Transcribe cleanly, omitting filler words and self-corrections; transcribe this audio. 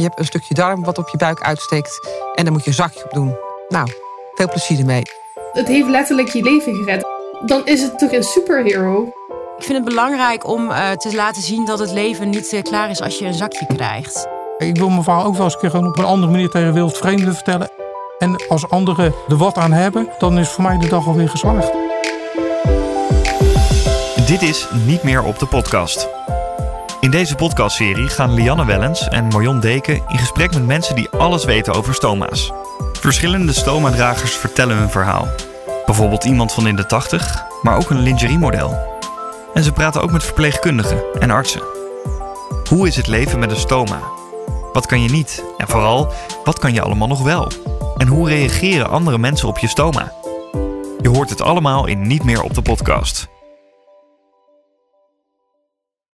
Je hebt een stukje darm wat op je buik uitsteekt. En daar moet je een zakje op doen. Nou, veel plezier ermee. Het heeft letterlijk je leven gered. Dan is het toch een superhero. Ik vind het belangrijk om te laten zien dat het leven niet klaar is als je een zakje krijgt. Ik wil mijn verhaal ook wel eens een keer op een andere manier tegen wildvreemden vertellen. En als anderen er wat aan hebben, dan is voor mij de dag alweer geslaagd. Dit is Niet meer op de podcast. In deze podcastserie gaan Lianne Wellens en Marjon Deken in gesprek met mensen die alles weten over stoma's. Verschillende stoma-dragers vertellen hun verhaal. Bijvoorbeeld iemand van in de 80, maar ook een lingeriemodel. En ze praten ook met verpleegkundigen en artsen. Hoe is het leven met een stoma? Wat kan je niet? En vooral, wat kan je allemaal nog wel? En hoe reageren andere mensen op je stoma? Je hoort het allemaal in Niet meer op de podcast.